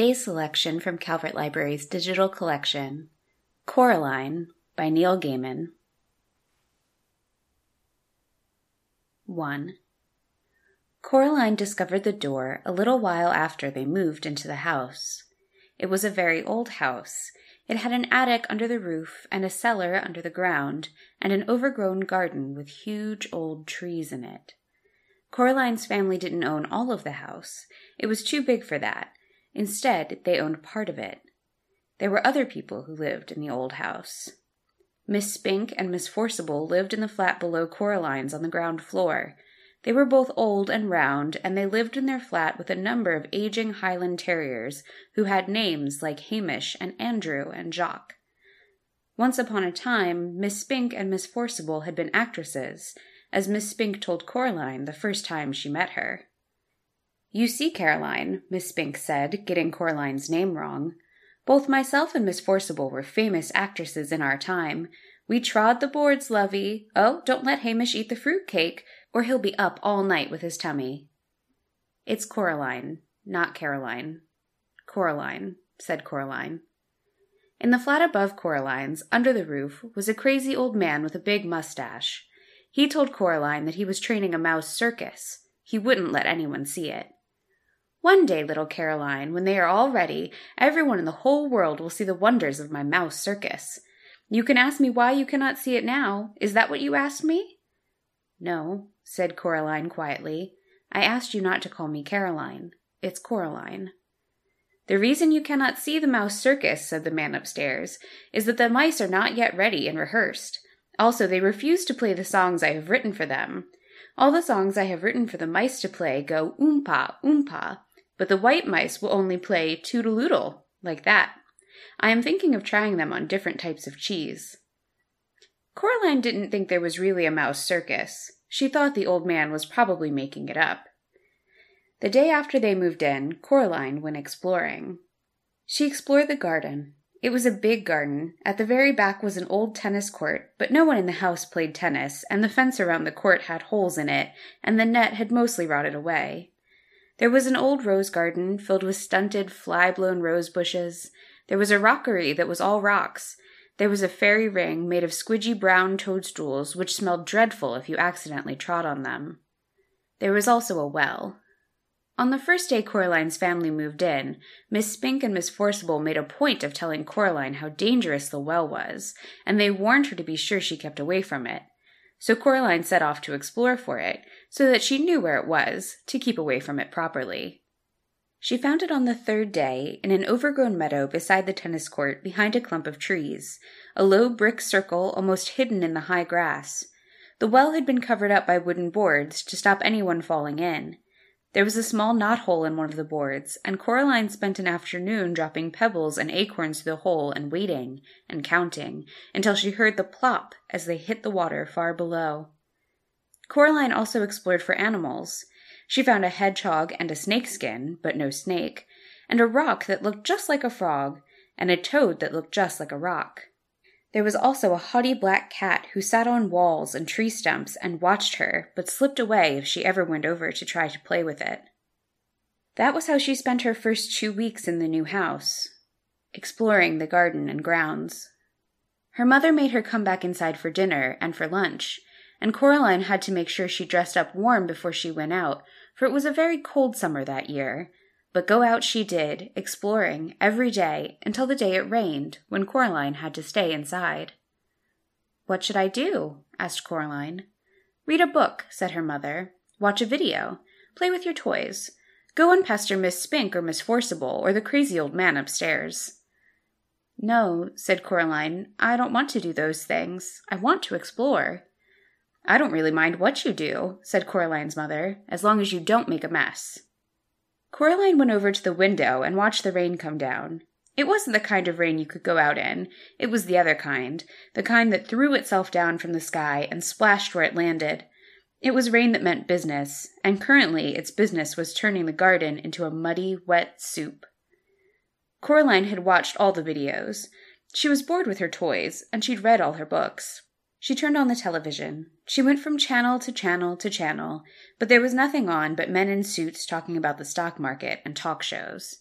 today's selection from Calvert Library's digital collection, Coraline by Neil Gaiman. 1. Coraline discovered the door a little while after they moved into the house. It was a very old house. It had an attic under the roof and a cellar under the ground and an overgrown garden with huge old trees in it. Coraline's family didn't own all of the house. It was too big for that. Instead, they owned part of it. There were other people who lived in the old house. Miss Spink and Miss Forcible lived in the flat below Coraline's on the ground floor. They were both old and round, and they lived in their flat with a number of aging Highland terriers who had names like Hamish and Andrew and Jock. Once upon a time, Miss Spink and Miss Forcible had been actresses, as Miss Spink told Coraline the first time she met her. "You see, Caroline," Miss Spink said, getting Coraline's name wrong, "both myself and Miss Forcible were famous actresses in our time. We trod the boards, lovey. Oh, don't let Hamish eat the fruit cake, or he'll be up all night with his tummy." "It's Coraline, not Caroline. Coraline," said Coraline. In the flat above Coraline's, under the roof, was a crazy old man with a big mustache. He told Coraline that he was training a mouse circus. He wouldn't let anyone see it. "One day, little Caroline, when they are all ready, everyone in the whole world will see the wonders of my mouse circus. You can ask me why you cannot see it now. Is that what you asked me?" "No," said Coraline quietly. "I asked you not to call me Caroline. It's Coraline." "The reason you cannot see the mouse circus," said the man upstairs, "is that the mice are not yet ready and rehearsed. Also, they refuse to play the songs I have written for them. All the songs I have written for the mice to play go oom-pa, oom-pa, but the white mice will only play toodaloodle, like that. I am thinking of trying them on different types of cheese." Coraline didn't think there was really a mouse circus. She thought the old man was probably making it up. The day after they moved in, Coraline went exploring. She explored the garden. It was a big garden. At the very back was an old tennis court, but no one in the house played tennis, and the fence around the court had holes in it, and the net had mostly rotted away. There was an old rose garden filled with stunted, fly-blown rose bushes. There was a rockery that was all rocks. There was a fairy ring made of squidgy brown toadstools, which smelled dreadful if you accidentally trod on them. There was also a well. On the first day Coraline's family moved in, Miss Spink and Miss Forcible made a point of telling Coraline how dangerous the well was, and they warned her to be sure she kept away from it. So Coraline set off to explore for it, so that she knew where it was, to keep away from it properly. She found it on the third day, in an overgrown meadow beside the tennis court, behind a clump of trees, a low brick circle almost hidden in the high grass. The well had been covered up by wooden boards to stop anyone falling in. There was a small knot-hole in one of the boards, and Coraline spent an afternoon dropping pebbles and acorns through the hole and waiting and counting until she heard the plop as they hit the water far below. Coraline also explored for animals. She found a hedgehog and a snakeskin, but no snake, and a rock that looked just like a frog, and a toad that looked just like a rock. There was also a haughty black cat who sat on walls and tree stumps and watched her, but slipped away if she ever went over to try to play with it. That was how she spent her first 2 weeks in the new house, exploring the garden and grounds. Her mother made her come back inside for dinner and for lunch, and Coraline had to make sure she dressed up warm before she went out, for it was a very cold summer that year. But go out she did, exploring, every day, until the day it rained, when Coraline had to stay inside. "What should I do?" asked Coraline. "Read a book," said her mother. "Watch a video. Play with your toys. Go and pester Miss Spink or Miss Forcible or the crazy old man upstairs." "No," said Coraline, "I don't want to do those things. I want to explore." "I don't really mind what you do," said Coraline's mother, "as long as you don't make a mess." Coraline went over to the window and watched the rain come down. It wasn't the kind of rain you could go out in. It was the other kind, the kind that threw itself down from the sky and splashed where it landed. It was rain that meant business, and currently its business was turning the garden into a muddy, wet soup. Coraline had watched all the videos. She was bored with her toys, and she'd read all her books. She turned on the television. She went from channel to channel to channel, but there was nothing on but men in suits talking about the stock market and talk shows.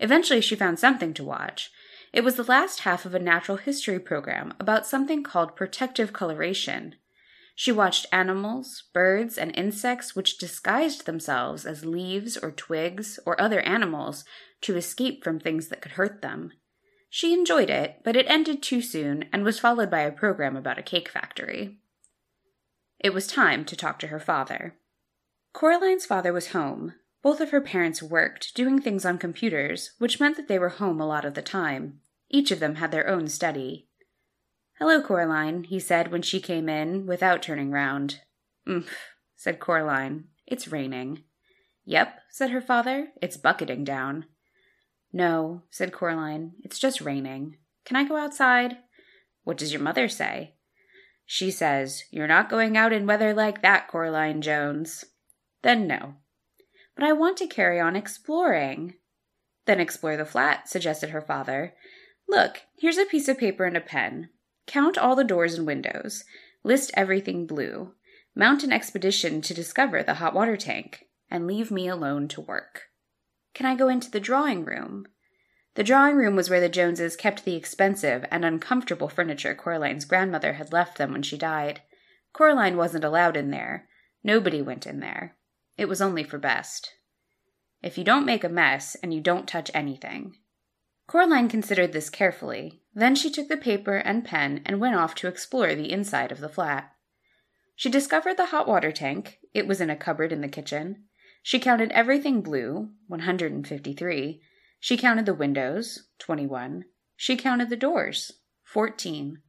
Eventually, she found something to watch. It was the last half of a natural history program about something called protective coloration. She watched animals, birds, and insects which disguised themselves as leaves or twigs or other animals to escape from things that could hurt them. She enjoyed it, but it ended too soon and was followed by a program about a cake factory. It was time to talk to her father. Coraline's father was home. Both of her parents worked, doing things on computers, which meant that they were home a lot of the time. Each of them had their own study. "Hello, Coraline," he said when she came in, without turning round. "Oomph," said Coraline. "It's raining." "Yep," said her father. "It's bucketing down." "No," said Coraline. "It's just raining." "Can I go outside?" "What does your mother say?" "She says, 'You're not going out in weather like that, Coraline Jones.'" "Then no." "But I want to carry on exploring." "Then explore the flat," suggested her father. "Look, here's a piece of paper and a pen. Count all the doors and windows. List everything blue. Mount an expedition to discover the hot water tank. And leave me alone to work." "Can I go into the drawing room?" The drawing room was where the Joneses kept the expensive and uncomfortable furniture Coraline's grandmother had left them when she died. Coraline wasn't allowed in there. Nobody went in there. It was only for best. "If you don't make a mess, and you don't touch anything." Coraline considered this carefully. Then she took the paper and pen and went off to explore the inside of the flat. She discovered the hot water tank. It was in a cupboard in the kitchen. She counted everything blue, 153. She counted the windows, 21. She counted the doors, 14.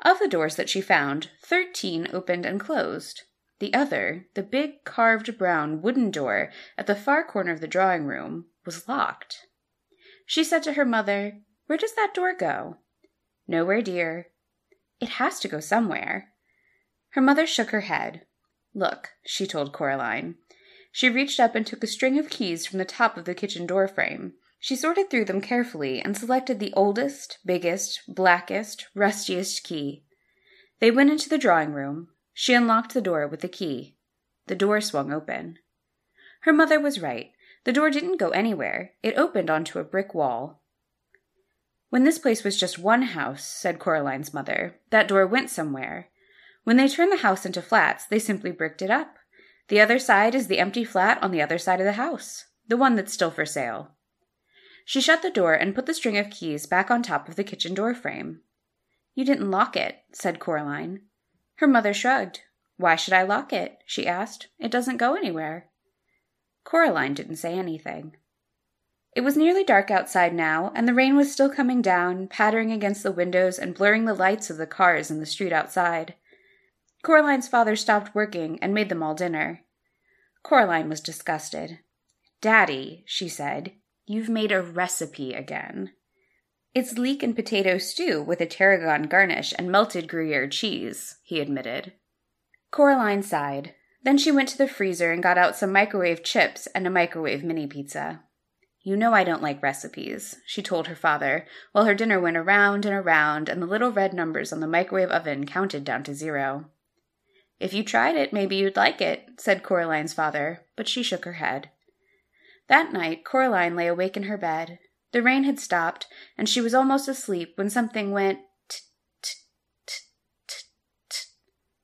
Of the doors that she found, 13 opened and closed. The other, the big carved brown wooden door at the far corner of the drawing room, was locked. She said to her mother, "Where does that door go?" "Nowhere, dear." "It has to go somewhere." Her mother shook her head. "Look," she told Coraline. She reached up and took a string of keys from the top of the kitchen door frame. She sorted through them carefully and selected the oldest, biggest, blackest, rustiest key. They went into the drawing room. She unlocked the door with the key. The door swung open. Her mother was right. The door didn't go anywhere. It opened onto a brick wall. "When this place was just one house," said Coraline's mother, "that door went somewhere. When they turned the house into flats, they simply bricked it up. The other side is the empty flat on the other side of the house, the one that's still for sale." She shut the door and put the string of keys back on top of the kitchen door frame. "You didn't lock it," said Coraline. Her mother shrugged. "Why should I lock it?" she asked. "It doesn't go anywhere." Coraline didn't say anything. It was nearly dark outside now, and the rain was still coming down, pattering against the windows and blurring the lights of the cars in the street outside. Coraline's father stopped working and made them all dinner. Coraline was disgusted. "Daddy," she said, "you've made a recipe again. It's leek and potato stew with a tarragon garnish and melted Gruyere cheese," he admitted. Coraline sighed. Then she went to the freezer and got out some microwave chips and a microwave mini pizza. "You know I don't like recipes," she told her father, while her dinner went around and around and the little red numbers on the microwave oven counted down to 0. "If you tried it, maybe you'd like it," said Coraline's father, but she shook her head. That night, Coraline lay awake in her bed. The rain had stopped, and she was almost asleep when something went t-t-t-t-t-t.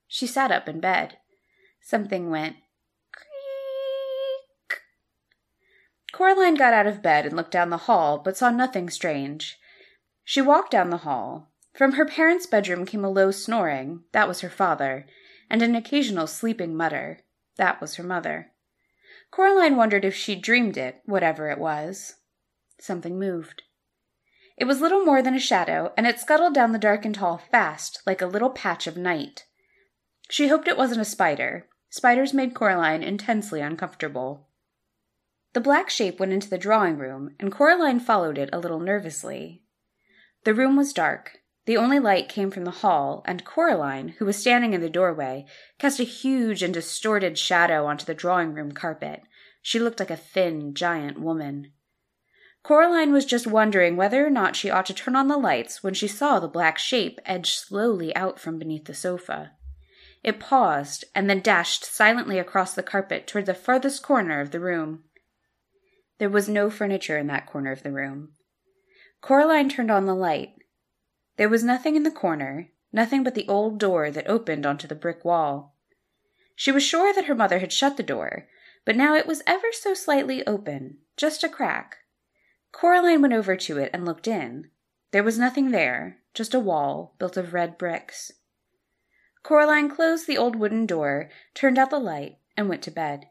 She sat up in bed. Something went creak. Coraline got out of bed and looked down the hall, but saw nothing strange. She walked down the hall. From her parents' bedroom came a low snoring. That was her father. And an occasional sleeping mutter. That was her mother. Coraline wondered if she dreamed it, whatever it was. Something moved. It was little more than a shadow, and it scuttled down the darkened hall fast, like a little patch of night. She hoped it wasn't a spider. Spiders made Coraline intensely uncomfortable. The black shape went into the drawing room, and Coraline followed it a little nervously. The room was dark. The only light came from the hall, and Coraline, who was standing in the doorway, cast a huge and distorted shadow onto the drawing-room carpet. She looked like a thin, giant woman. Coraline was just wondering whether or not she ought to turn on the lights when she saw the black shape edge slowly out from beneath the sofa. It paused, and then dashed silently across the carpet toward the furthest corner of the room. There was no furniture in that corner of the room. Coraline turned on the light. There was nothing in the corner, nothing but the old door that opened onto the brick wall. She was sure that her mother had shut the door, but now it was ever so slightly open, just a crack. Coraline went over to it and looked in. There was nothing there, just a wall built of red bricks. Coraline closed the old wooden door, turned out the light, and went to bed.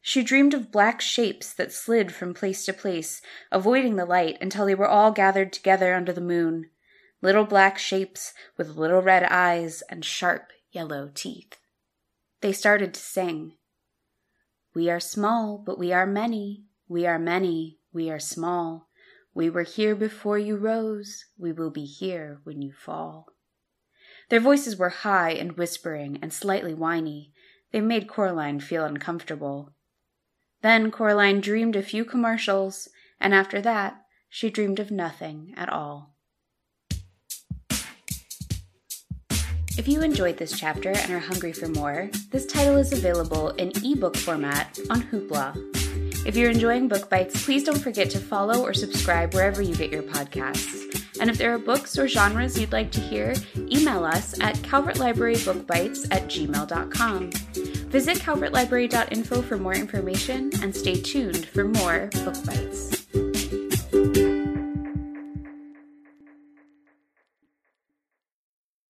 She dreamed of black shapes that slid from place to place, avoiding the light until they were all gathered together under the moon, little black shapes with little red eyes and sharp yellow teeth. They started to sing. We are small, but we are many. We are many, we are small. We were here before you rose. We will be here when you fall. Their voices were high and whispering and slightly whiny. They made Coraline feel uncomfortable. Then Coraline dreamed a few commercials, and after that, she dreamed of nothing at all. If you enjoyed this chapter and are hungry for more, this title is available in ebook format on Hoopla. If you're enjoying Book Bites, please don't forget to follow or subscribe wherever you get your podcasts. And if there are books or genres you'd like to hear, email us at calvertlibrarybookbites@gmail.com. Visit calvertlibrary.info for more information and stay tuned for more Book Bites.